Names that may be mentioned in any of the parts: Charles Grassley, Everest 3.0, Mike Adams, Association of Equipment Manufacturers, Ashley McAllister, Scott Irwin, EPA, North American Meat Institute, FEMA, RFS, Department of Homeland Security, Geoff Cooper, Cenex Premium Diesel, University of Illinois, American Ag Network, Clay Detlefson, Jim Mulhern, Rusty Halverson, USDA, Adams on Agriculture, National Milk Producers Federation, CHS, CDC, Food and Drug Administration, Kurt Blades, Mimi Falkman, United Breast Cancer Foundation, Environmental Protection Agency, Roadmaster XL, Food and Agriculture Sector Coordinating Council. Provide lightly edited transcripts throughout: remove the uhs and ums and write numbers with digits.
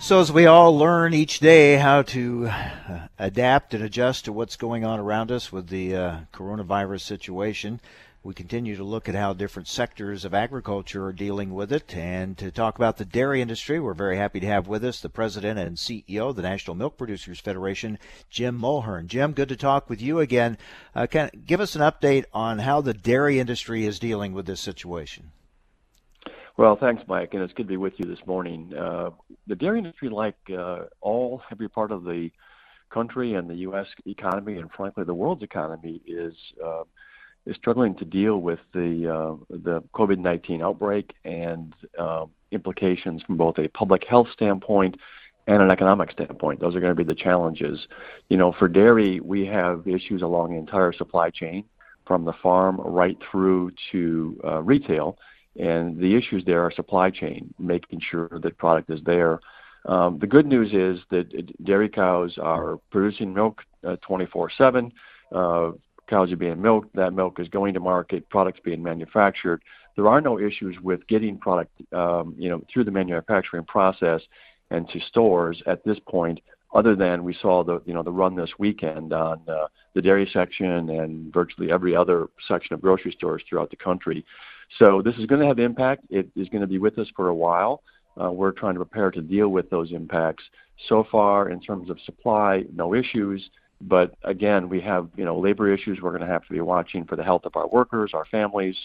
So as we all learn each day how to adapt and adjust to what's going on around us with the coronavirus situation, we continue to look at how different sectors of agriculture are dealing with it. And to talk about the dairy industry, we're very happy to have with us the president and CEO of the National Milk Producers Federation, Jim Mulhern. Jim, good to talk with you again. Can give us an update on how the dairy industry is dealing with this situation. Well, thanks, Mike, and it's good to be with you this morning. The dairy industry, like every part of the country and the U.S. economy, and frankly the world's economy, is struggling to deal with the COVID-19 outbreak and implications from both a public health standpoint and an economic standpoint. Those are going to be the challenges. You know, for dairy, we have issues along the entire supply chain, from the farm right through to retail. And the issues there are supply chain, making sure that product is there. The good news is that dairy cows are producing milk 24/7. Cows are being milked. That milk is going to market. Products being manufactured. There are no issues with getting product, through the manufacturing process and to stores at this point. Other than we saw the run this weekend on the dairy section and virtually every other section of grocery stores throughout the country. So this is going to have impact. It is going to be with us for a while. We're trying to prepare to deal with those impacts. So far, in terms of supply, no issues. But again, we have labor issues. We're going to have to be watching for the health of our workers, our families,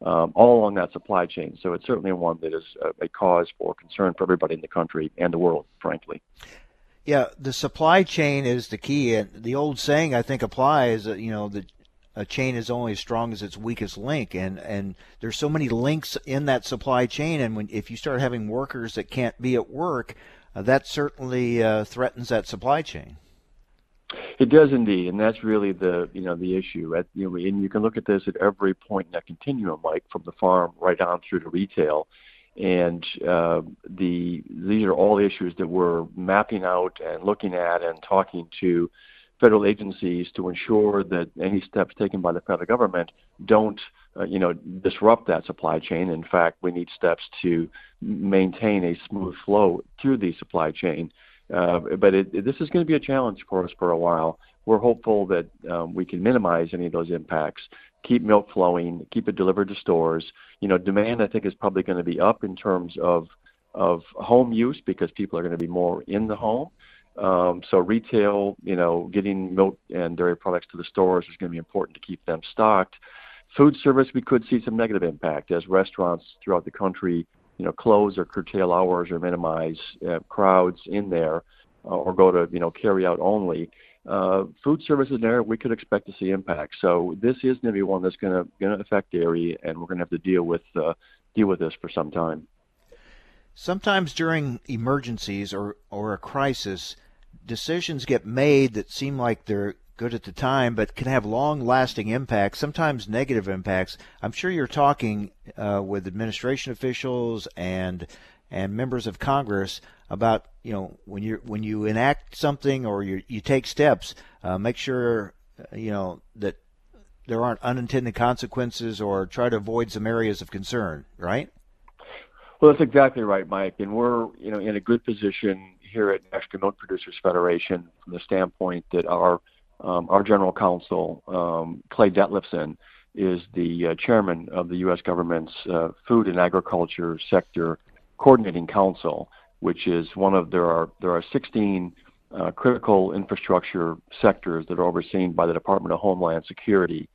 all along that supply chain. So it's certainly one that is a cause for concern for everybody in the country and the world, frankly. Yeah, the supply chain is the key, and the old saying I think applies. A chain is only as strong as its weakest link, and there's so many links in that supply chain. And if you start having workers that can't be at work, that certainly threatens that supply chain. It does indeed, and that's really the issue. And you can look at this at every point in that continuum, Mike, from the farm right on through to retail. And these are all issues that we're mapping out and looking at and talking to federal agencies to ensure that any steps taken by the federal government don't, disrupt that supply chain. In fact, we need steps to maintain a smooth flow through the supply chain. But this is going to be a challenge for us for a while. We're hopeful that we can minimize any of those impacts. Keep milk flowing, keep it delivered to stores. Demand, I think, is probably going to be up in terms of home use because people are going to be more in the home. So retail, getting milk and dairy products to the stores is going to be important to keep them stocked. Food service, we could see some negative impact as restaurants throughout the country, close or curtail hours or minimize crowds in there or go to, carry out only. Food services there, we could expect to see impact. So this is going to be one that's going to affect dairy, and we're going to have to deal with this for some time. Sometimes during emergencies or a crisis, decisions get made that seem like they're good at the time, but can have long-lasting impacts, sometimes negative impacts. I'm sure you're talking with administration officials and members of Congress about when you enact something or you take steps, make sure that there aren't unintended consequences or try to avoid some areas of concern, right? Well, that's exactly right, Mike. And we're in a good position here at National Milk Producers Federation from the standpoint that our general counsel, Clay Detlefson, is the chairman of the U.S. government's Food and Agriculture Sector Coordinating Council, which is one of there are 16 critical infrastructure sectors that are overseen by the Department of Homeland Security,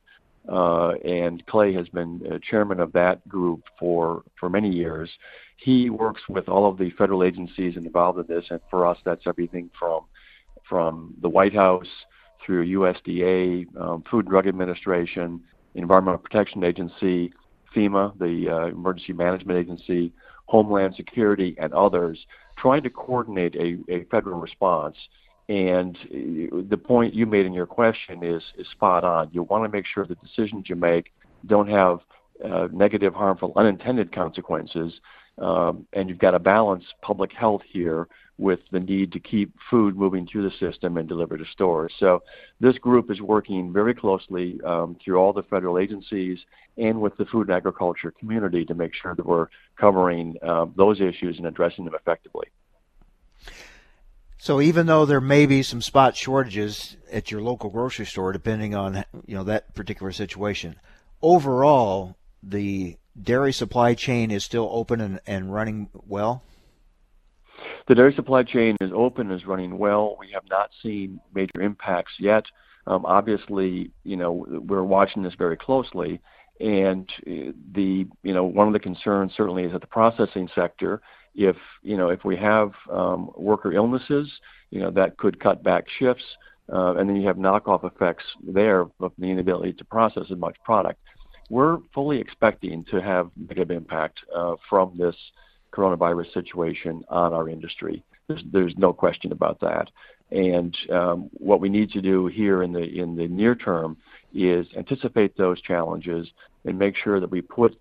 and Clay has been chairman of that group for many years. He works with all of the federal agencies involved in this, and for us, that's everything from the White House through USDA, Food and Drug Administration, Environmental Protection Agency, FEMA, the Emergency Management Agency, Homeland Security, and others, trying to coordinate a federal response. And the point you made in your question is spot on. You want to make sure the decisions you make don't have negative, harmful, unintended consequences, and you've got to balance public health here with the need to keep food moving through the system and delivered to stores. So this group is working very closely through all the federal agencies and with the food and agriculture community to make sure that we're covering those issues and addressing them effectively. So even though there may be some spot shortages at your local grocery store, depending on, you know, that particular situation, overall the dairy supply chain is still open and running well? The dairy supply chain is open, is running well. We have not seen major impacts yet. Obviously, you know, we're watching this very closely. And the, you know, one of the concerns certainly is that the processing sector, if, you know, if we have worker illnesses, you know, that could cut back shifts. And then you have knockoff effects there of the inability to process as much product. We're fully expecting to have negative impact from this coronavirus situation on our industry. There's no question about that. And what we need to do here in the near term is anticipate those challenges and make sure that we put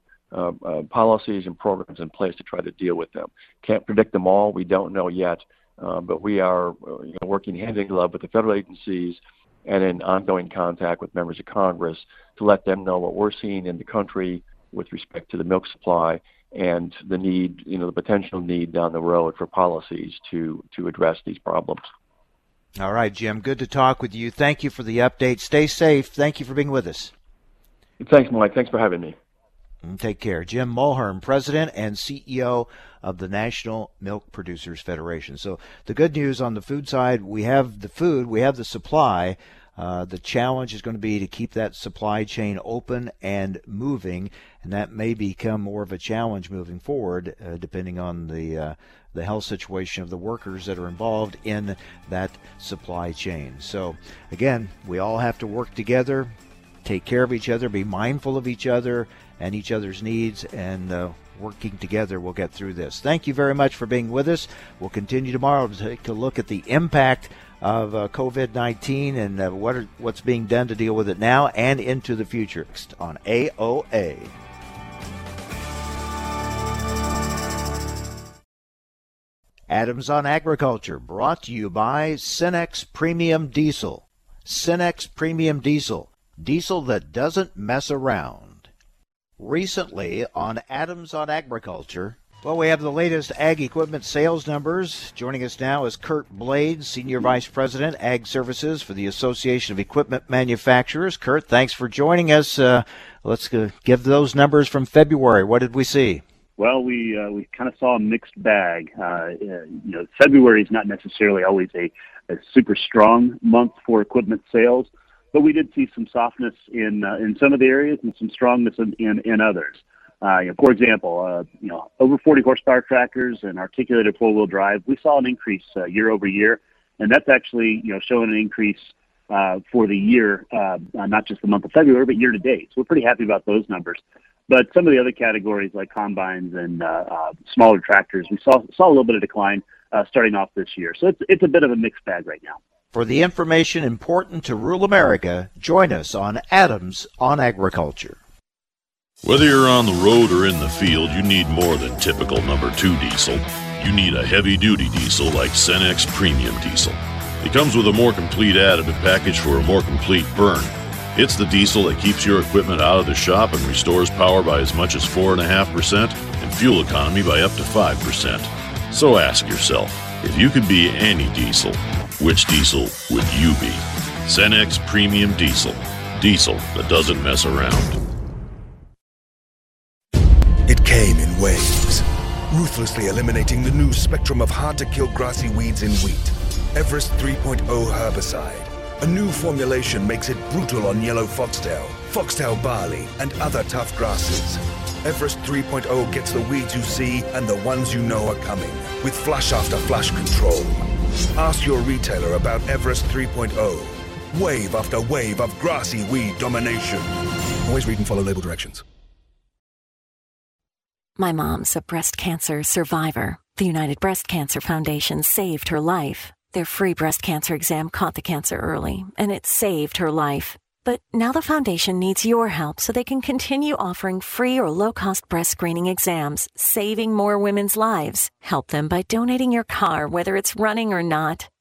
policies and programs in place to try to deal with them. Can't predict them all. We don't know yet. But we are working hand in glove with the federal agencies and in ongoing contact with members of Congress to let them know what we're seeing in the country with respect to the milk supply and the need, you know, the potential need down the road for policies to address these problems. All right, Jim, good to talk with you. Thank you for the update. Stay safe. Thank you for being with us. Thanks, Mike. Thanks for having me. Take care. Jim Mulhern, President and CEO of the National Milk Producers Federation. So the good news on the food side, we have the food, we have the supply. The challenge is going to be to keep that supply chain open and moving, and that may become more of a challenge moving forward, depending on the health situation of the workers that are involved in that supply chain. So again, we all have to work together, take care of each other, be mindful of each other and each other's needs, and working together we'll get through this. Thank you very much for being with us. We'll continue tomorrow to take a look at the impact of COVID-19 and what's being done to deal with it now and into the future on AOA. Adams on Agriculture, brought to you by Cenex Premium Diesel. Cenex Premium Diesel, diesel that doesn't mess around. Recently on Adams on Agriculture, well, we have the latest ag equipment sales numbers. Joining us now is Kurt Blades, Senior Vice President, Ag Services for the Association of Equipment Manufacturers. Kurt, thanks for joining us. Let's give those numbers from February. What did we see? Well, we kind of saw a mixed bag. February is not necessarily always a super strong month for equipment sales, but we did see some softness in some of the areas and some strongness in others. For example, over 40 horsepower tractors and articulated four-wheel drive, we saw an increase year over year, and that's actually showing an increase for the year, not just the month of February, but year to date. So we're pretty happy about those numbers. But some of the other categories like combines and smaller tractors, we saw a little bit of decline starting off this year. So it's a bit of a mixed bag right now. For the information important to rural America, join us on Adams on Agriculture. Whether you're on the road or in the field, you need more than typical number 2 diesel. You need a heavy-duty diesel like Cenex Premium Diesel. It comes with a more complete additive package for a more complete burn. It's the diesel that keeps your equipment out of the shop and restores power by as much as 4.5% and fuel economy by up to 5%. So ask yourself, if you could be any diesel, which diesel would you be? Cenex Premium Diesel. Diesel that doesn't mess around. It came in waves, ruthlessly eliminating the new spectrum of hard-to-kill grassy weeds in wheat. Everest 3.0 herbicide. A new formulation makes it brutal on yellow foxtail, foxtail barley, and other tough grasses. Everest 3.0 gets the weeds you see and the ones you know are coming, with flush after flush control. Ask your retailer about Everest 3.0. Wave after wave of grassy weed domination. Always read and follow label directions. My mom's a breast cancer survivor. The United Breast Cancer Foundation saved her life. Their free breast cancer exam caught the cancer early, and it saved her life. But now the foundation needs your help so they can continue offering free or low-cost breast screening exams, saving more women's lives. Help them by donating your car, whether it's running or not.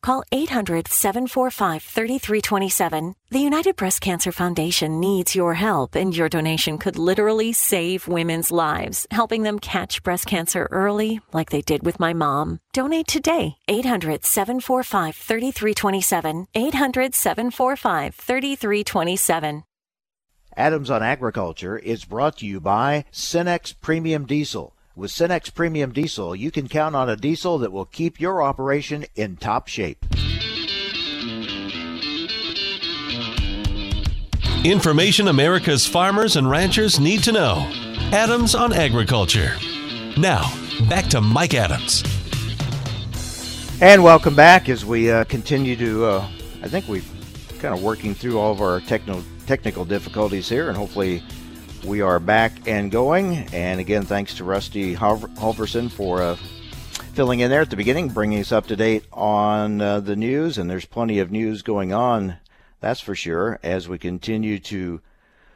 Call 800-745-3327. The United Breast Cancer Foundation needs your help, and your donation could literally save women's lives, helping them catch breast cancer early, like they did with my mom. Donate today. 800-745-3327. 800-745-3327. Adams on Agriculture is brought to you by Cenex Premium Diesel. With Cenex Premium Diesel, you can count on a diesel that will keep your operation in top shape. Information America's farmers and ranchers need to know. Adams on Agriculture. Now, back to Mike Adams. And welcome back as we continue to, I think we're kind of working through all of our technical difficulties here, and hopefully we are back and going, and again, thanks to Rusty Halverson for filling in there at the beginning, bringing us up to date on the news, and there's plenty of news going on, that's for sure, as we continue to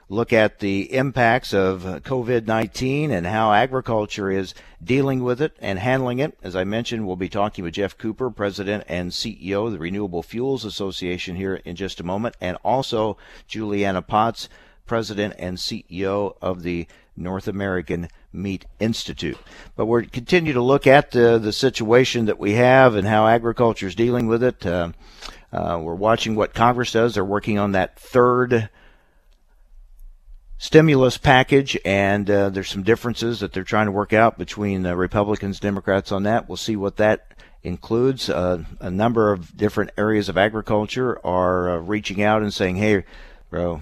look at the impacts of COVID-19 and how agriculture is dealing with it and handling it. As I mentioned, we'll be talking with Geoff Cooper, President and CEO of the Renewable Fuels Association, here in just a moment, and also Julie Anna Potts, President and CEO of the North American Meat Institute. But we're continue to look at the situation that we have and how agriculture is dealing with it. We're watching what Congress does. They're working on that third stimulus package, and there's some differences that they're trying to work out between Republicans, Democrats on that. We'll see what that includes. A number of different areas of agriculture are reaching out and saying, hey, bro,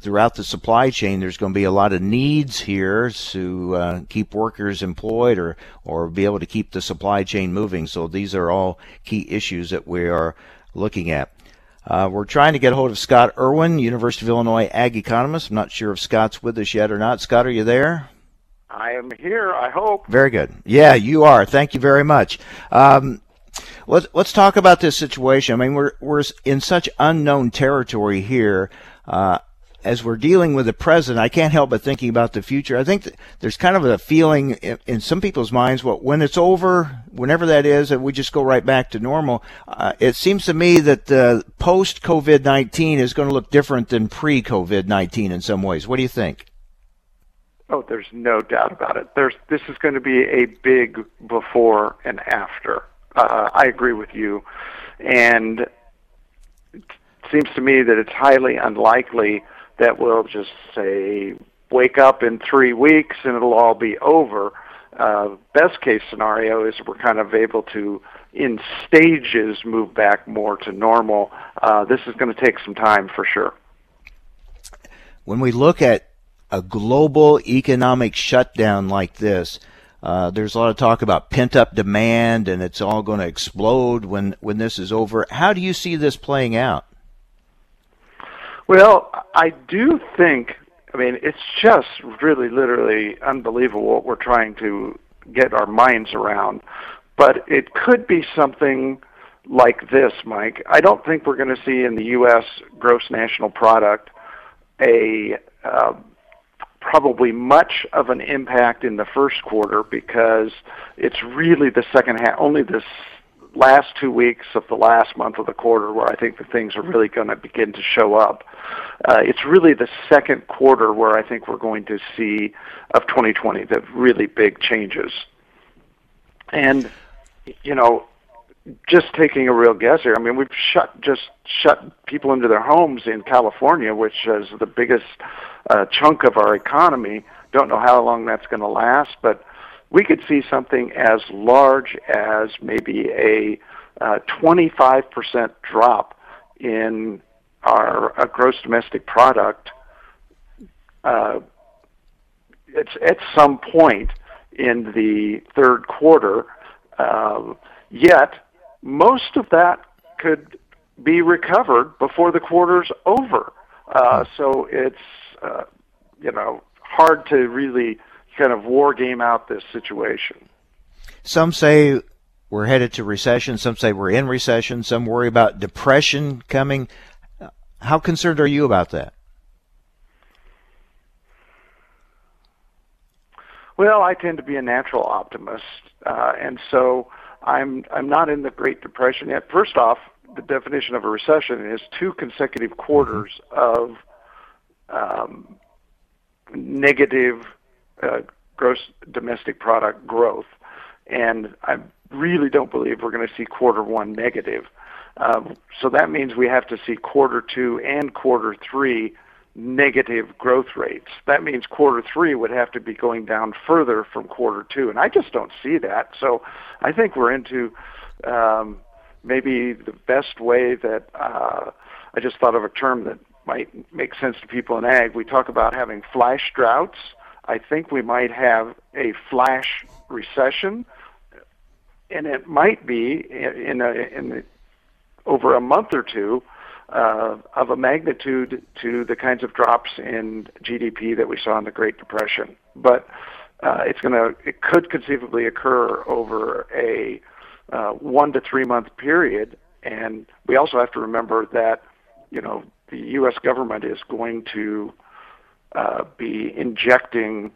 throughout the supply chain, there's going to be a lot of needs here to keep workers employed or be able to keep the supply chain moving. So these are all key issues that we are looking at. We're trying to get a hold of Scott Irwin, University of Illinois ag economist. I'm not sure if Scott's with us yet or not. Scott, are you there? I am here, I hope. Very good. Yeah, you are. Thank you very much. Let's talk about this situation. I mean, we're in such unknown territory here. As we're dealing with the present, I can't help but thinking about the future. I think there's kind of a feeling in some people's minds, well, when it's over, whenever that is, and we just go right back to normal. It seems to me that the post-COVID-19 is going to look different than pre-COVID-19 in some ways. What do you think? Oh, there's no doubt about it. This is going to be a big before and after. I agree with you. And it seems to me that it's highly unlikely that will just say, wake up in 3 weeks and it'll all be over. Best case scenario is we're kind of able to, in stages, move back more to normal. This is going to take some time for sure. When we look at a global economic shutdown like this, there's a lot of talk about pent-up demand and it's all going to explode when this is over. How do you see this playing out? Well, I do think, I mean, it's just really literally unbelievable what we're trying to get our minds around. But it could be something like this, Mike. I don't think we're going to see in the U.S. gross national product a probably much of an impact in the first quarter because it's really the second half, only this last 2 weeks of the last month of the quarter where I think the things are really going to begin to show up. It's really the second quarter where I think we're going to see of 2020 the really big changes. And, you know, just taking a real guess here, I mean, we've shut people into their homes in California, which is the biggest chunk of our economy. Don't know how long that's going to last, but we could see something as large as maybe a 25% drop in our gross domestic product at some point in the third quarter. Yet, most of that could be recovered before the quarter's over. So it's, hard to really kind of war game out this situation. Some say we're headed to recession. Some say we're in recession. Some worry about depression coming. How concerned are you about that? Well, I tend to be a natural optimist, and so I'm not in the Great Depression yet. First off, the definition of a recession is 2 consecutive quarters of negative gross domestic product growth, and I really don't believe we're going to see quarter one negative. So that means we have to see quarter two and quarter three negative growth rates. That means quarter three would have to be going down further from quarter two, and I just don't see that. So I think we're into maybe the best way that I just thought of a term that might make sense to people in ag. We talk about having flash droughts. I think we might have a flash recession, and it might be over a month or two of a magnitude to the kinds of drops in GDP that we saw in the Great Depression. But it could conceivably occur over a 1 to 3 month period, and we also have to remember that the U.S. government is going to be injecting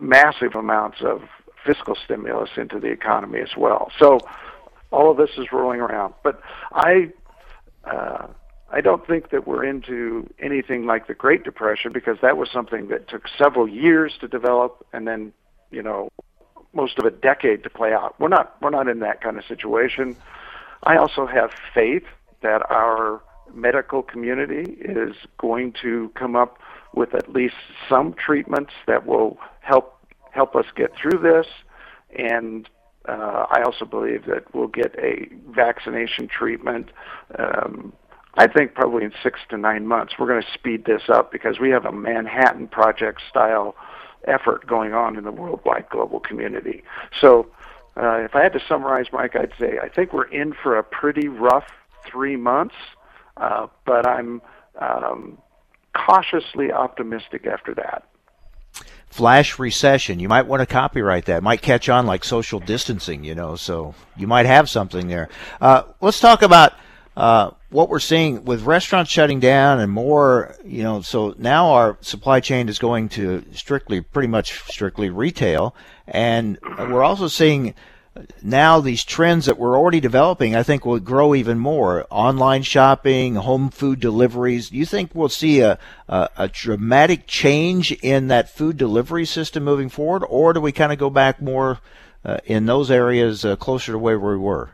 massive amounts of fiscal stimulus into the economy as well. So all of this is rolling around. But I don't think that we're into anything like the Great Depression, because that was something that took several years to develop and then, most of a decade to play out. We're not in that kind of situation. I also have faith that our medical community is going to come up with at least some treatments that will help us get through this, and I also believe that we'll get a vaccination treatment. I think probably in 6 to 9 months we're going to speed this up, because we have a Manhattan Project style effort going on in the worldwide global community. So if I had to summarize, Mike, I'd say I think we're in for a pretty rough 3 months, but I'm cautiously optimistic after that. Flash recession. You might want to copyright that. It might catch on like social distancing, so you might have something there. Let's talk about what we're seeing with restaurants shutting down and more, so now our supply chain is going to pretty much strictly retail. And we're also seeing now these trends that we're already developing, I think, will grow even more. Online shopping, home food deliveries. Do you think we'll see a dramatic change in that food delivery system moving forward? Or do we kind of go back more in those areas closer to where we were?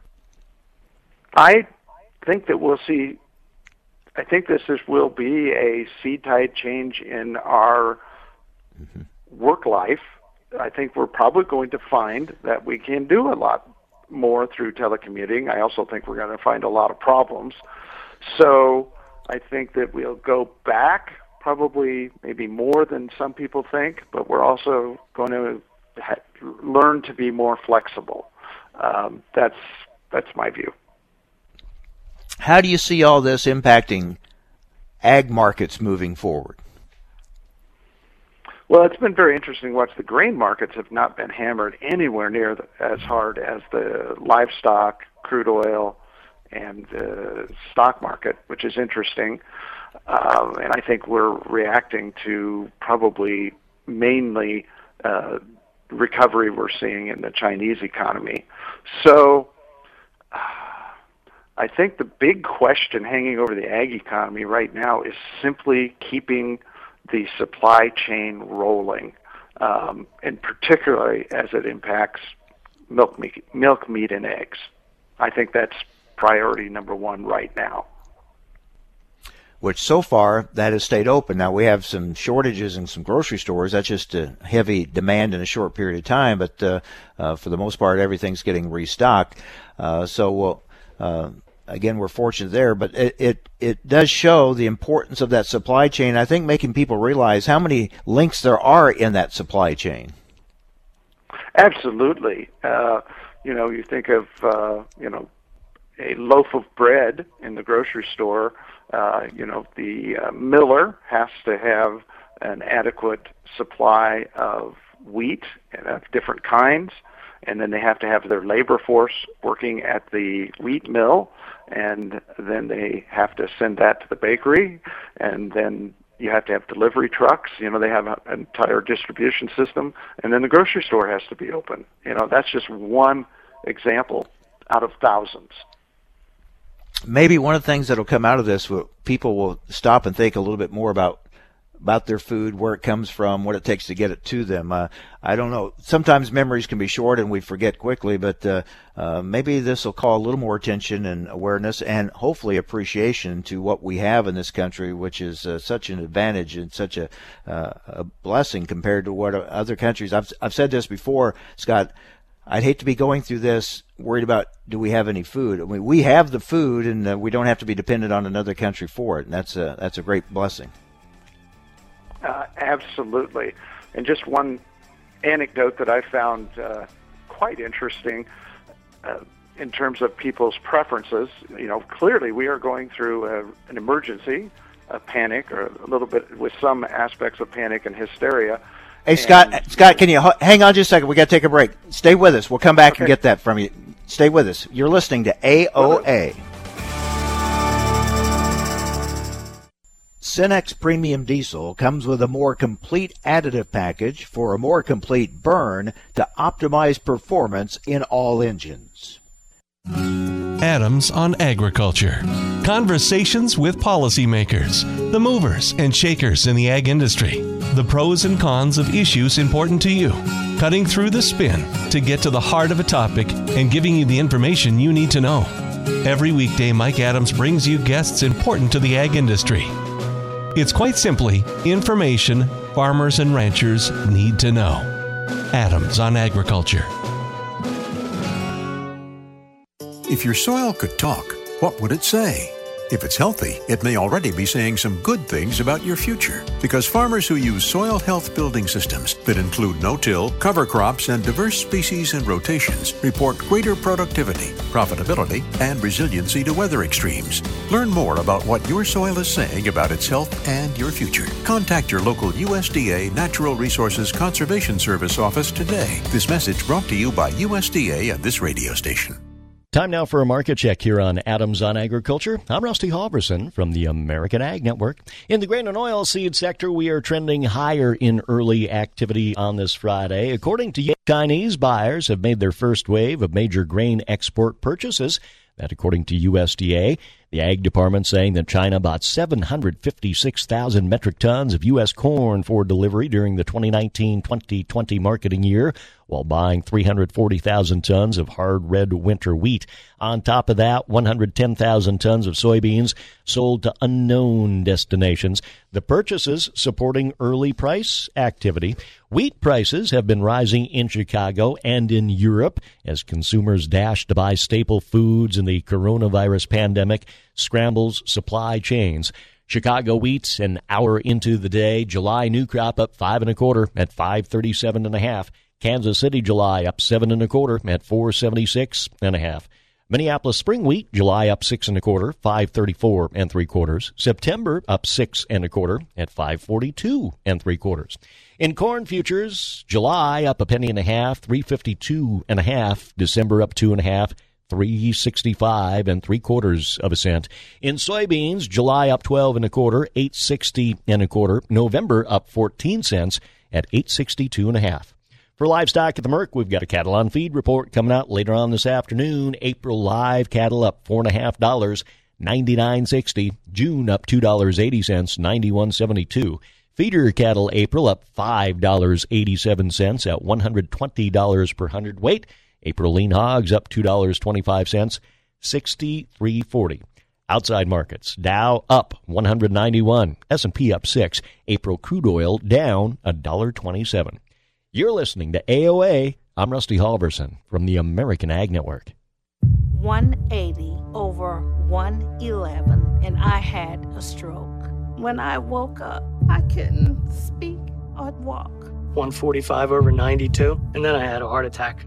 I think this will be a sea tide change in our work life. I think we're probably going to find that we can do a lot more through telecommuting. I also think we're going to find a lot of problems. So I think that we'll go back probably maybe more than some people think, but we're also going to learn to be more flexible. That's my view. How do you see all this impacting ag markets moving forward? Well, it's been very interesting to watch. The grain markets have not been hammered anywhere near as hard as the livestock, crude oil, and the stock market, which is interesting. And I think we're reacting to probably mainly recovery we're seeing in the Chinese economy. So I think the big question hanging over the ag economy right now is simply keeping the supply chain rolling, and particularly as it impacts milk, meat, and eggs. I think that's priority number one right now. Which so far that has stayed open. Now we have some shortages in some grocery stores. That's just a heavy demand in a short period of time, but for the most part, everything's getting restocked. Again, we're fortunate there, but it does show the importance of that supply chain. I think making people realize how many links there are in that supply chain. Absolutely. You think of, a loaf of bread in the grocery store, the miller has to have an adequate supply of wheat and of different kinds, and then they have to have their labor force working at the wheat mill, and then they have to send that to the bakery, and then you have to have delivery trucks. They have an entire distribution system, and then the grocery store has to be open. That's just one example out of thousands. Maybe one of the things that will come out of this, people will stop and think a little bit more about their food, where it comes from, what it takes to get it to them. I don't know. Sometimes memories can be short and we forget quickly, but maybe this will call a little more attention and awareness and hopefully appreciation to what we have in this country, which is such an advantage and such a blessing compared to what other countries. I've said this before, Scott. I'd hate to be going through this worried about, do we have any food? I mean, we have the food, and we don't have to be dependent on another country for it, and that's a great blessing. Absolutely. And just one anecdote that I found quite interesting in terms of people's preferences. Clearly we are going through an emergency, a panic, or a little bit with some aspects of panic and hysteria. Hey, Scott, can you hang on just a second? We got to take a break. Stay with us. We'll come back and get that from you. Stay with us. You're listening to AOA. Cenex Premium Diesel comes with a more complete additive package for a more complete burn to optimize performance in all engines. Adams on Agriculture. Conversations with policymakers, the movers and shakers in the ag industry, the pros and cons of issues important to you, cutting through the spin to get to the heart of a topic and giving you the information you need to know. Every weekday, Mike Adams brings you guests important to the ag industry. It's quite simply information farmers and ranchers need to know. Adams on Agriculture. If your soil could talk, what would it say? If it's healthy, it may already be saying some good things about your future, because farmers who use soil health building systems that include no-till, cover crops, and diverse species and rotations report greater productivity, profitability, and resiliency to weather extremes. Learn more about what your soil is saying about its health and your future. Contact your local USDA Natural Resources Conservation Service office today. This message brought to you by USDA and this radio station. Time now for a market check here on Adams on Agriculture. I'm Rusty Halverson from the American Ag Network. In the grain and oilseed sector, we are trending higher in early activity on this Friday. According to Chinese buyers have made their first wave of major grain export purchases. That according to USDA. The Ag Department saying that China bought 756,000 metric tons of U.S. corn for delivery during the 2019-2020 marketing year, while buying 340,000 tons of hard red winter wheat. On top of that, 110,000 tons of soybeans sold to unknown destinations. The purchases supporting early price activity. Wheat prices have been rising in Chicago and in Europe as consumers dash to buy staple foods in the coronavirus pandemic scrambles supply chains. Chicago wheat's an hour into the day. July new crop up 5 1/4 at 537.5. Kansas City July up 7 1/4 at 476.5. Minneapolis spring wheat July up 6 1/4, 534.75. September up 6 1/4 at 542.75. In corn futures, July up 1.5 cents, 352.5. December up 2.5. 365.75 cents. In soybeans, July up 12 1/4, 860.25. November up 14 cents at 862.5. For livestock at the Merck, we've got a cattle on feed report coming out later on this afternoon. April live cattle up $4.50, 99.60. June up $2.80, 91.72. Feeder cattle April up $5.87 at $120 per hundredweight. April lean hogs up $2.25, 63.40. Outside markets, Dow up 191, S&P up 6, April crude oil down $1.27. You're listening to AOA. I'm Rusty Halverson from the American Ag Network. 180 over 111, and I had a stroke. When I woke up, I couldn't speak or walk. 145 over 92, and then I had a heart attack.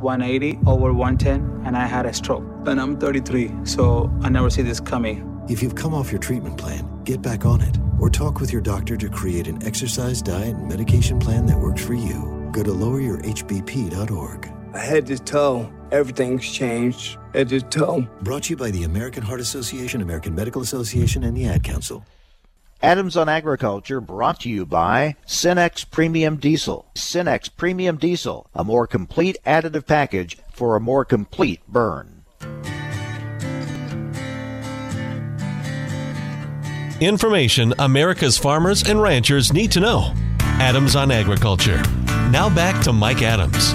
180 over 110, and I had a stroke. And I'm 33, so I never see this coming. If you've come off your treatment plan, get back on it, or talk with your doctor to create an exercise, diet, and medication plan that works for you. Go to loweryourhbp.org. Head to toe, everything's changed. Head to toe. Brought to you by the American Heart Association, American Medical Association, and the Ad Council. Adams on Agriculture brought to you by Cenex Premium Diesel. Cenex Premium Diesel, a more complete additive package for a more complete burn. Information America's farmers and ranchers need to know. Adams on Agriculture. Now back to Mike Adams.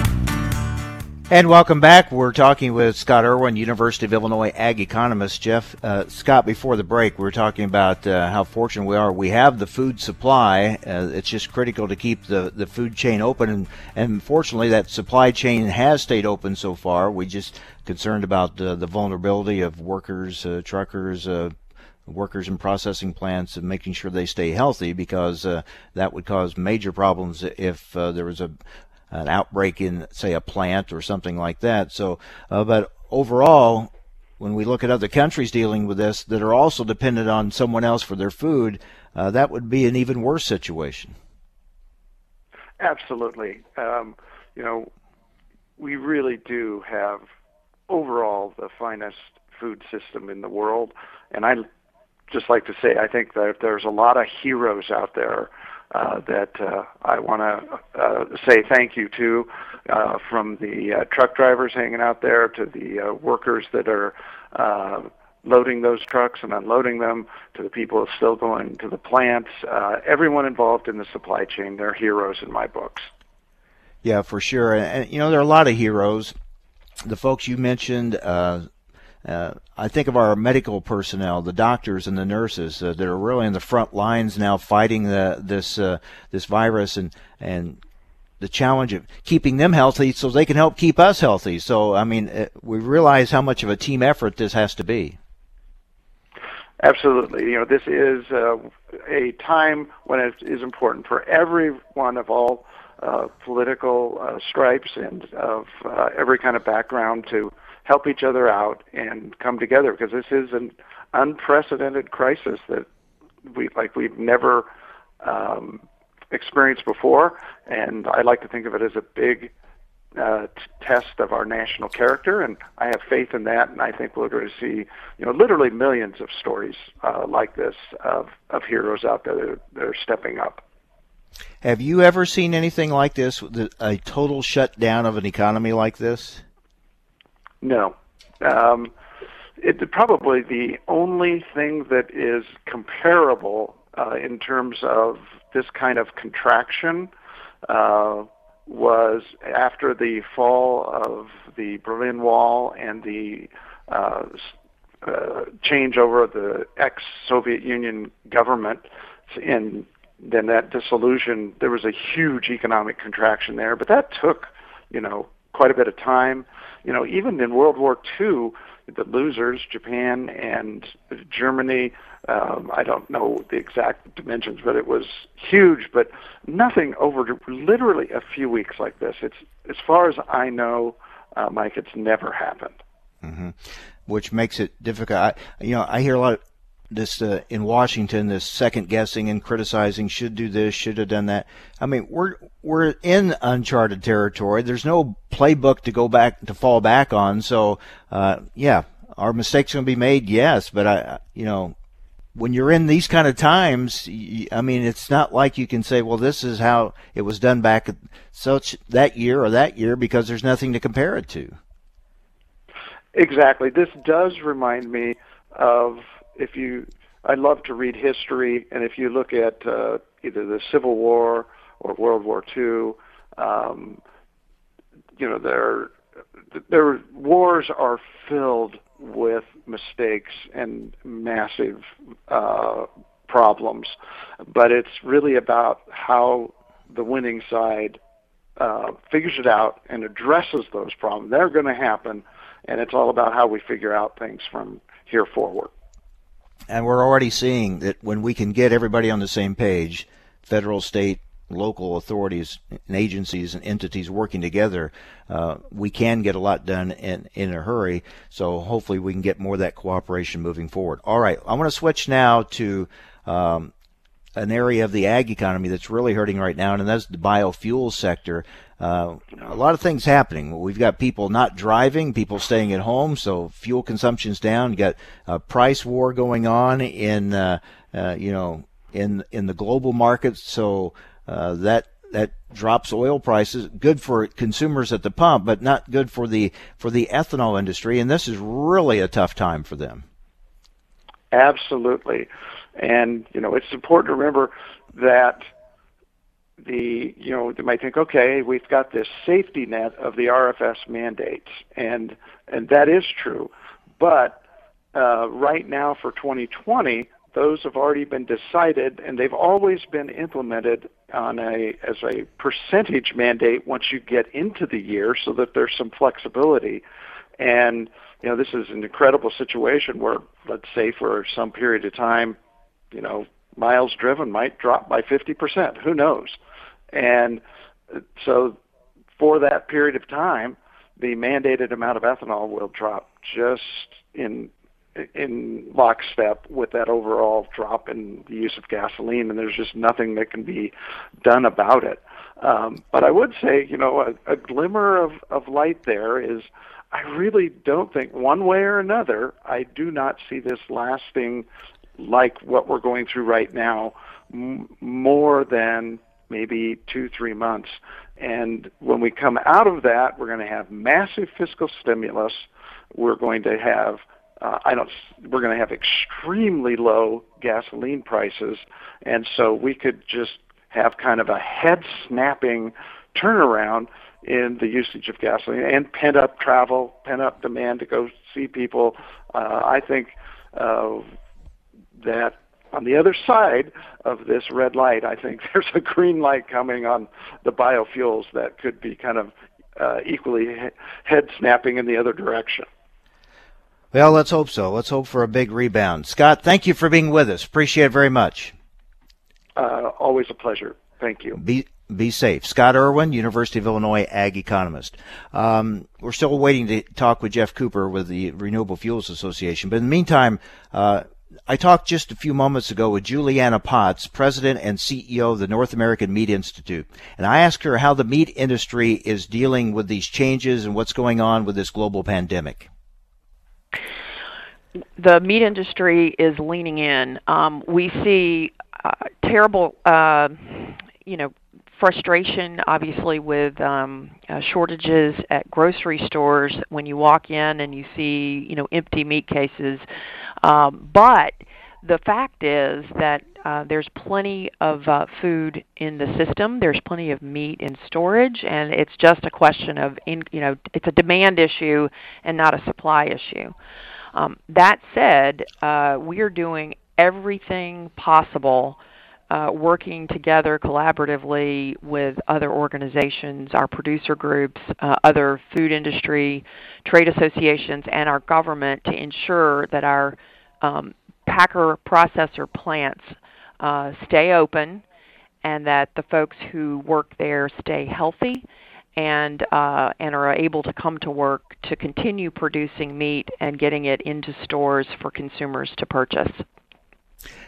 And welcome back. We're talking with Scott Irwin, University of Illinois ag economist. Jeff, Scott, before the break, we were talking about how fortunate we are. We have the food supply. It's just critical to keep the food chain open. And fortunately, that supply chain has stayed open so far. We're just concerned about the vulnerability of workers, truckers, workers in processing plants, and making sure they stay healthy, because that would cause major problems if there was an outbreak in, say, a plant or something like that. So, but overall, when we look at other countries dealing with this that are also dependent on someone else for their food, that would be an even worse situation. Absolutely. We really do have overall the finest food system in the world. And I just like to say, I think that there's a lot of heroes out there that I want to say thank you to, from the truck drivers hanging out there to the workers that are loading those trucks and unloading them, to the people still going to the plants. Everyone involved in the supply chain, they're heroes in my books. Yeah, for sure. And there are a lot of heroes. The folks you mentioned, I think of our medical personnel, the doctors and the nurses that are really in the front lines now fighting this virus, and the challenge of keeping them healthy so they can help keep us healthy. So, we realize how much of a team effort this has to be. Absolutely. This is a time when it is important for everyone of all political stripes and of every kind of background to help each other out and come together, because this is an unprecedented crisis that we've never experienced before. And I like to think of it as a big test of our national character, and I have faith in that. And I think we're going to see, literally millions of stories like this of heroes out there that are stepping up. Have you ever seen anything like this, a total shutdown of an economy like this? No. It's probably the only thing that is comparable in terms of this kind of contraction was after the fall of the Berlin Wall and the changeover of the ex-Soviet Union government, and then that dissolution. There was a huge economic contraction there, but that took, quite a bit of time. Even in World War II, the losers, Japan and Germany, I don't know the exact dimensions, but it was huge, but nothing over literally a few weeks like this. It's, as far as I know, Mike, it's never happened. Mm-hmm. Which makes it difficult. I hear a lot of this in Washington, this second guessing and criticizing, should do this, should have done that. We're in uncharted territory. There's no playbook to fall back on. So our mistakes are going to be made, yes, but when you're in these kind of times, it's not like you can say, well, this is how it was done back such that year or that year, because there's nothing to compare it to. Exactly. This does remind me of, I love to read history, and if you look at either the Civil War or World War II, their wars are filled with mistakes and massive problems, but it's really about how the winning side figures it out and addresses those problems. They're going to happen, and it's all about how we figure out things from here forward. And we're already seeing that when we can get everybody on the same page, federal, state, local authorities and agencies and entities working together, we can get a lot done in a hurry. So hopefully we can get more of that cooperation moving forward. All right, I want to switch now to an area of the ag economy that's really hurting right now, and that's the biofuel sector. A lot of things happening. We've got people not driving, people staying at home, so fuel consumption's down. You've got a price war going on in the global markets, so that drops oil prices. Good for consumers at the pump, but not good for the ethanol industry. And this is really a tough time for them. Absolutely. And, it's important to remember that they might think, okay, we've got this safety net of the RFS mandates, and that is true. But right now for 2020, those have already been decided, and they've always been implemented as a percentage mandate once you get into the year, so that there's some flexibility. And, this is an incredible situation where, let's say for some period of time, miles driven might drop by 50%. Who knows? And so for that period of time, the mandated amount of ethanol will drop just in lockstep with that overall drop in the use of gasoline, and there's just nothing that can be done about it. But I would say, a glimmer of light there is, I really don't think one way or another, I do not see this lasting like what we're going through right now more than maybe 2-3 months. And when we come out of that, we're going to have massive fiscal stimulus. We're going to have we're going to have extremely low gasoline prices, and so we could just have kind of a head-snapping turnaround in the usage of gasoline and pent-up travel, pent-up demand to go see people. I think that on the other side of this red light, I think there's a green light coming on the biofuels that could be kind of equally head-snapping in the other direction. Well, let's hope so. Let's hope for a big rebound. Scott, thank you for being with us. Appreciate it very much. Always a pleasure. Thank you. Be safe. Scott Irwin, University of Illinois ag economist. We're still waiting to talk with Geoff Cooper with the Renewable Fuels Association. But in the meantime, I talked just a few moments ago with Julie Anna Potts, president and CEO of the North American Meat Institute, and I asked her how the meat industry is dealing with these changes and what's going on with this global pandemic. The meat industry is leaning in. We see terrible, frustration, obviously, with shortages at grocery stores when you walk in and you see, empty meat cases. But the fact is that there's plenty of food in the system. There's plenty of meat in storage, and it's just a question of, it's a demand issue and not a supply issue. That said, we are doing everything possible, working together collaboratively with other organizations, our producer groups, other food industry, trade associations, and our government to ensure that our packer processor plants stay open and that the folks who work there stay healthy and are able to come to work to continue producing meat and getting it into stores for consumers to purchase.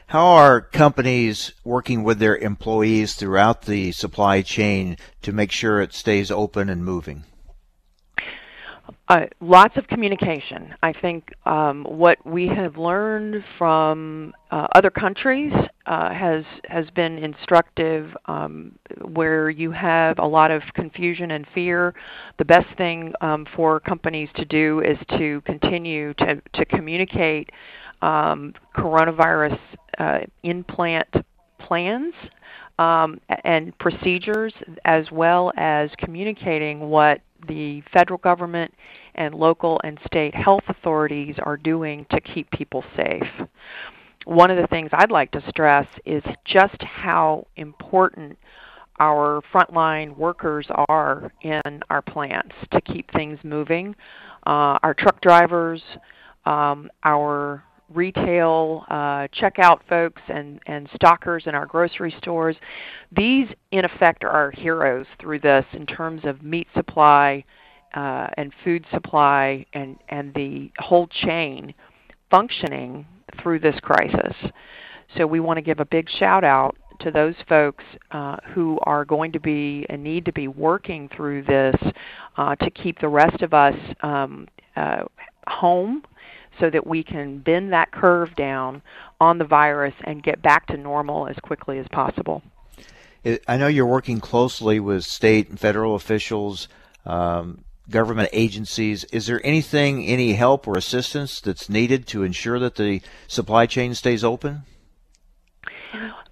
How are companies working with their employees throughout the supply chain to make sure it stays open and moving? Lots of communication. I think what we have learned from other countries has been instructive. Where you have a lot of confusion and fear, the best thing for companies to do is to continue to communicate coronavirus in-plant plans and procedures, as well as communicating what the federal government and local and state health authorities are doing to keep people safe. One of the things I'd like to stress is just how important our frontline workers are in our plants to keep things moving. Our truck drivers, our retail checkout folks and stockers in our grocery stores, these in effect are our heroes through this in terms of meat supply and food supply and the whole chain functioning through this crisis. So we want to give a big shout out to those folks who are going to be and need to be working through this to keep the rest of us home so that we can bend that curve down on the virus and get back to normal as quickly as possible. I know you're working closely with state and federal officials, government agencies. Is there anything, any help or assistance that's needed to ensure that the supply chain stays open?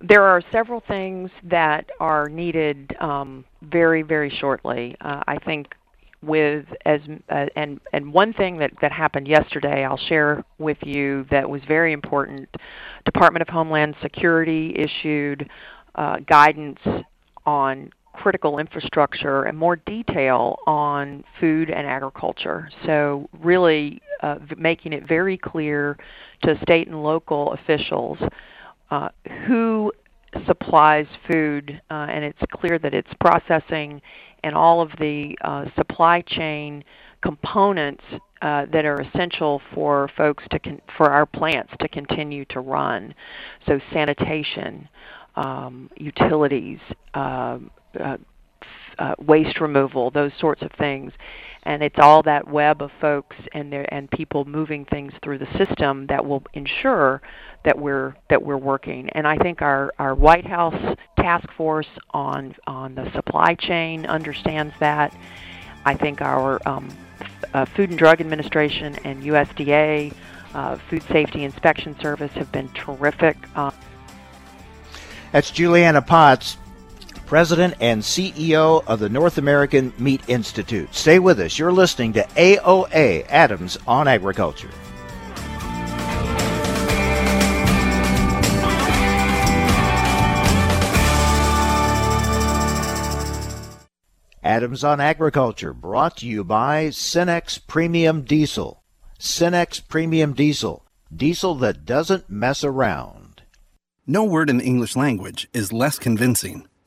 There are several things that are needed very, very shortly. I think with and one thing that happened yesterday I'll share with you that was very important. Department of Homeland Security issued guidance on critical infrastructure and more detail on food and agriculture. So really making it very clear to state and local officials who supplies food, and it's clear that it's processing and all of the supply chain components that are essential for folks for our plants to continue to run. So sanitation, utilities, waste removal, those sorts of things. And it's all that web of folks and people moving things through the system that will ensure that we're working. And I think our White House task force on the supply chain understands that. I think our Food and Drug Administration and USDA Food Safety Inspection Service have been terrific. That's Julie Anna Potts, President and CEO of the North American Meat Institute. Stay with us. You're listening to AOA, Adams on Agriculture. Adams on Agriculture, brought to you by Cenex Premium Diesel. Cenex Premium Diesel, diesel that doesn't mess around. No word in the English language is less convincing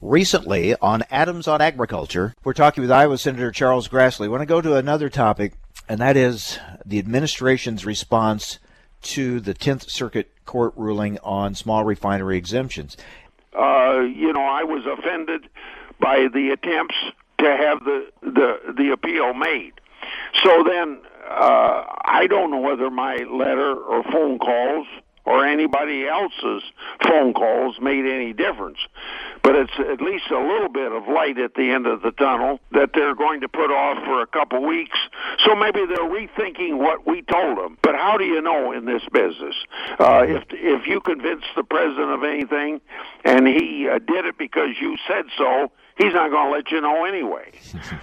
Recently on Adams on Agriculture, we're talking with Iowa Senator Charles Grassley. I want to go to another topic, and that is the administration's response to the 10th Circuit Court ruling on small refinery exemptions. I was offended by the attempts to have the appeal made. So then I don't know whether my letter or phone calls or anybody else's phone calls made any difference. But it's at least a little bit of light at the end of the tunnel that they're going to put off for a couple weeks. So maybe they're rethinking what we told them. But how do you know in this business? If you convince the president of anything and he did it because you said so, he's not going to let you know anyway.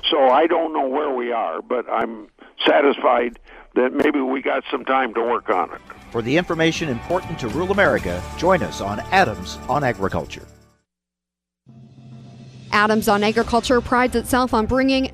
So I don't know where we are, but I'm satisfied that maybe we got some time to work on it. For the information important to rural America, join us on Adams on Agriculture. Adams on Agriculture prides itself on bringing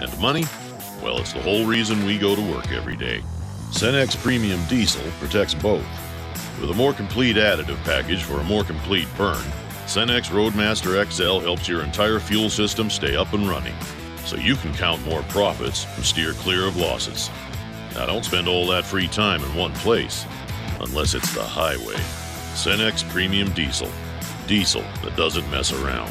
And money? Well, it's the whole reason we go to work every day. Cenex Premium Diesel protects both. With a more complete additive package for a more complete burn, Cenex Roadmaster XL helps your entire fuel system stay up and running, so you can count more profits and steer clear of losses. Now, don't spend all that free time in one place, unless it's the highway. Cenex Premium Diesel. Diesel that doesn't mess around.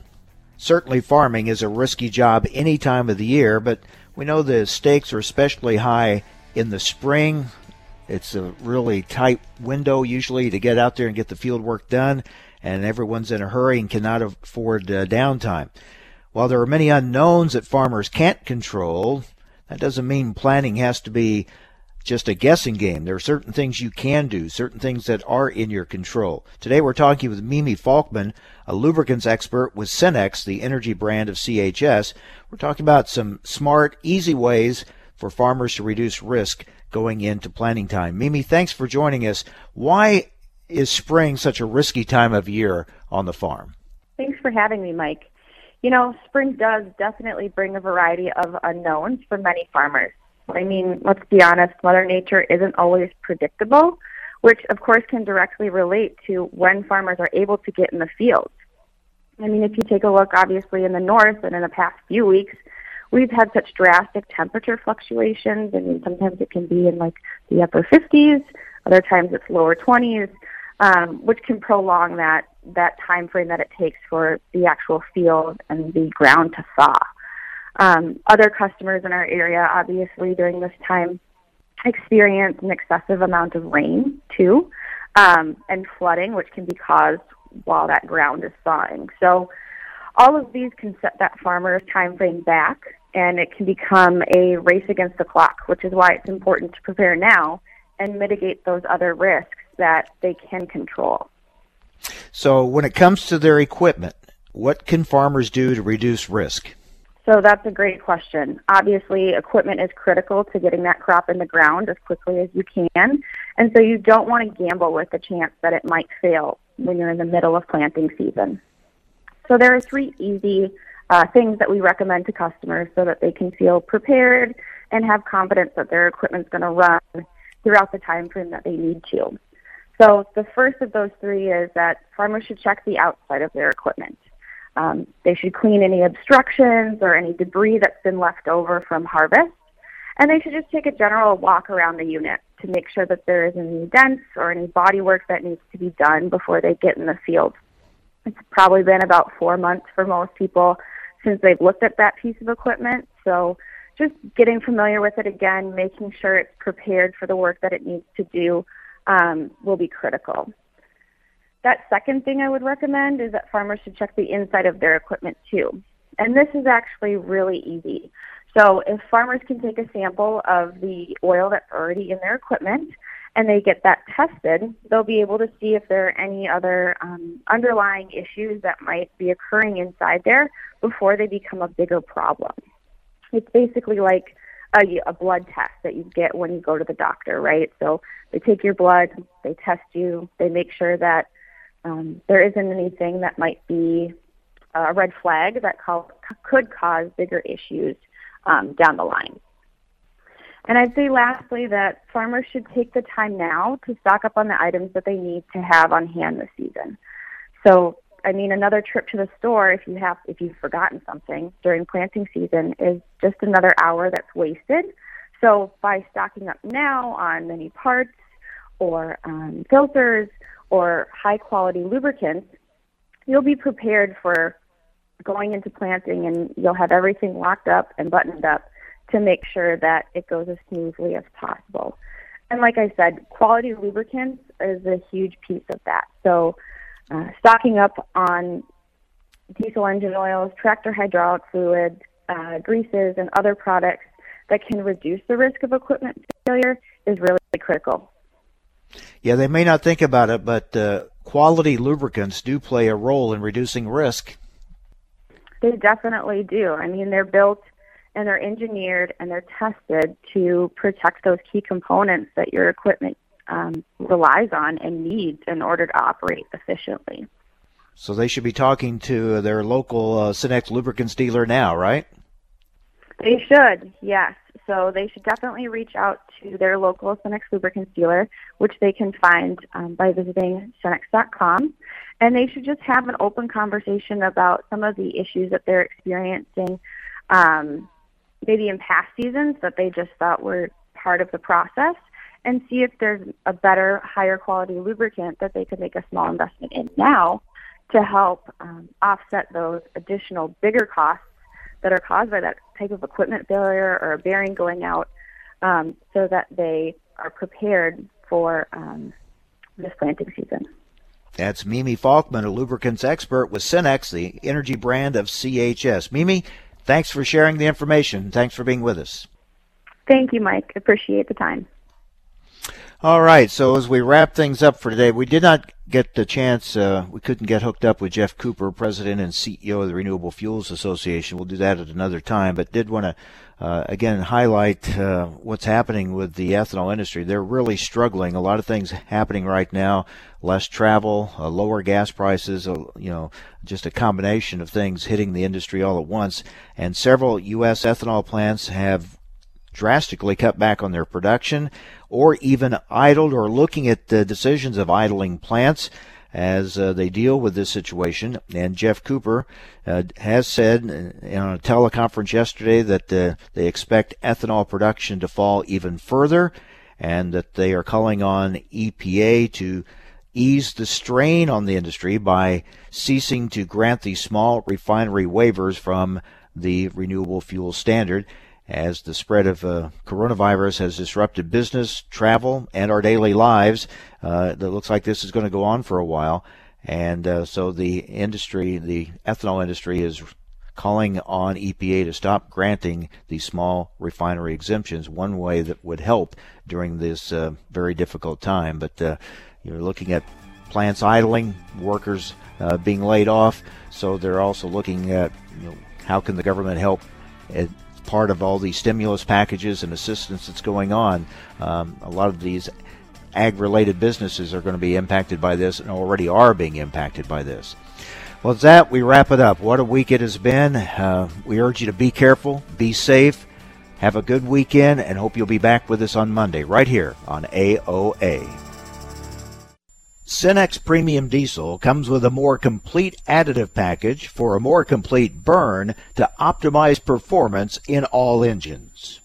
Certainly farming is a risky job any time of the year, but we know the stakes are especially high in the spring. It's a really tight window usually to get out there and get the field work done, and everyone's in a hurry and cannot afford downtime. While there are many unknowns that farmers can't control, that doesn't mean planning has to be just a guessing game. There are certain things you can do, certain things that are in your control. Today we're talking with Mimi Falkman, a lubricants expert with Cenex, the energy brand of CHS. We're talking about some smart, easy ways for farmers to reduce risk going into planting time. Mimi, thanks for joining us. Why is spring such a risky time of year on the farm? Thanks for having me, Mike. Spring does definitely bring a variety of unknowns for many farmers. Let's be honest, Mother Nature isn't always predictable, which, of course, can directly relate to when farmers are able to get in the field. If you take a look, obviously, in the north and in the past few weeks, we've had such drastic temperature fluctuations. Sometimes it can be in, the upper 50s. Other times it's lower 20s, which can prolong that time frame that it takes for the actual field and the ground to thaw. Other customers in our area, obviously, during this time experience an excessive amount of rain, too, and flooding, which can be caused while that ground is thawing. So all of these can set that farmer's time frame back, and it can become a race against the clock, which is why it's important to prepare now and mitigate those other risks that they can control. So when it comes to their equipment, what can farmers do to reduce risk? So that's a great question. Obviously, equipment is critical to getting that crop in the ground as quickly as you can. And so you don't want to gamble with the chance that it might fail when you're in the middle of planting season. So there are three easy things that we recommend to customers so that they can feel prepared and have confidence that their equipment's going to run throughout the time frame that they need to. So the first of those three is that farmers should check the outside of their equipment. They should clean any obstructions or any debris that's been left over from harvest, and they should just take a general walk around the unit to make sure that there isn't any dents or any body work that needs to be done before they get in the field. It's probably been about 4 months for most people since they've looked at that piece of equipment, so just getting familiar with it again, making sure it's prepared for the work that it needs to do will be critical. That second thing I would recommend is that farmers should check the inside of their equipment too. And this is actually really easy. So if farmers can take a sample of the oil that's already in their equipment and they get that tested, they'll be able to see if there are any other underlying issues that might be occurring inside there before they become a bigger problem. It's basically like a blood test that you get when you go to the doctor, right? So they take your blood, they test you, they make sure that there isn't anything that might be a red flag that could cause bigger issues down the line. And I'd say lastly that farmers should take the time now to stock up on the items that they need to have on hand this season. So, I mean, another trip to the store if you've forgotten something during planting season is just another hour that's wasted. So by stocking up now on many parts or filters or high-quality lubricants, you'll be prepared for going into planting, and you'll have everything locked up and buttoned up to make sure that it goes as smoothly as possible. And like I said, quality lubricants is a huge piece of that. So stocking up on diesel engine oils, tractor hydraulic fluid, greases, and other products that can reduce the risk of equipment failure is really critical. Yeah, they may not think about it, but quality lubricants do play a role in reducing risk. They definitely do. I mean, they're built and they're engineered and they're tested to protect those key components that your equipment relies on and needs in order to operate efficiently. So they should be talking to their local Cenex lubricants dealer now, right? They should, yes. So they should definitely reach out to their local Cenex lubricants dealer, which they can find by visiting Cenex.com. And they should just have an open conversation about some of the issues that they're experiencing, maybe in past seasons that they just thought were part of the process, and see if there's a better, higher quality lubricant that they could make a small investment in now to help offset those additional bigger costs that are caused by that type of equipment failure or a bearing going out, so that they are prepared for this planting season. That's Mimi Falkman, a lubricants expert with Cenex, the energy brand of CHS. Mimi, thanks for sharing the information. Thanks for being with us. Thank you, Mike. Appreciate the time. All right, so as we wrap things up for today, we did not get the chance, we couldn't get hooked up with Geoff Cooper, President and CEO of the Renewable Fuels Association. We'll do that at another time, but did want to, again, highlight what's happening with the ethanol industry. They're really struggling. A lot of things happening right now, less travel, lower gas prices, just a combination of things hitting the industry all at once. And several U.S. ethanol plants have drastically cut back on their production or even idled or looking at the decisions of idling plants as they deal with this situation. And Geoff Cooper has said on a teleconference yesterday that they expect ethanol production to fall even further and that they are calling on EPA to ease the strain on the industry by ceasing to grant these small refinery waivers from the renewable fuel standard, as the spread of coronavirus has disrupted business, travel, and our daily lives. It looks like this is going to go on for a while. And so the industry, the ethanol industry, is calling on EPA to stop granting these small refinery exemptions. One way that would help during this very difficult time. But you're looking at plants idling, workers being laid off. So they're also looking at, you know, how can the government help as part of all these stimulus packages and assistance that's going on. A lot of these ag-related businesses are going to be impacted by this and already are being impacted by this. Well, with that, we wrap it up. What a week it has been. We urge you to be careful, be safe, have a good weekend, and hope you'll be back with us on Monday right here on AOA. Cenex Premium Diesel comes with a more complete additive package for a more complete burn to optimize performance in all engines.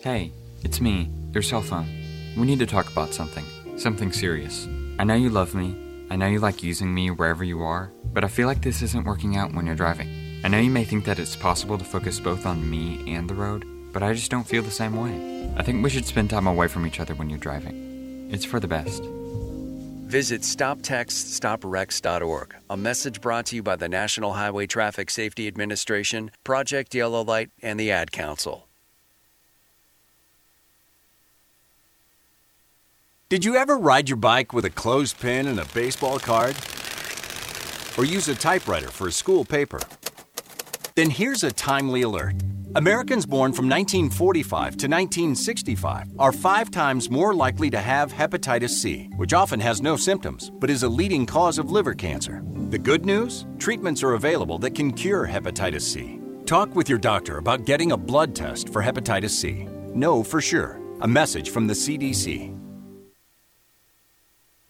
Hey, it's me, your cell phone. We need to talk about something, something serious. I know you love me. I know you like using me wherever you are, but I feel like this isn't working out when you're driving. I know you may think that it's possible to focus both on me and the road, but I just don't feel the same way. I think we should spend time away from each other when you're driving. It's for the best. Visit StopTextStopWrecks.org. A message brought to you by the National Highway Traffic Safety Administration, Project Yellow Light, and the Ad Council. Did you ever ride your bike with a clothespin and a baseball card? Or use a typewriter for a school paper? Then here's a timely alert. Americans born from 1945 to 1965 are 5 times more likely to have hepatitis C, which often has no symptoms, but is a leading cause of liver cancer. The good news? Treatments are available that can cure hepatitis C. Talk with your doctor about getting a blood test for hepatitis C. Know for sure. A message from the CDC.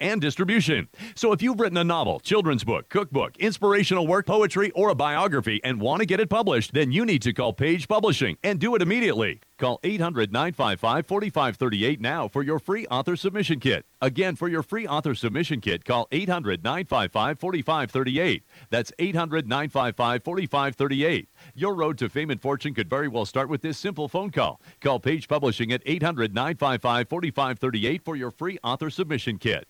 and distribution. So if you've written a novel, children's book, cookbook, inspirational work, poetry, or a biography and want to get it published, then you need to call Page Publishing and do it immediately. Call 800-955-4538 now for your free author submission kit. Again, for your free author submission kit, call 800-955-4538. That's 800-955-4538. Your road to fame and fortune could very well start with this simple phone call. Call Page Publishing at 800-955-4538 for your free author submission kit.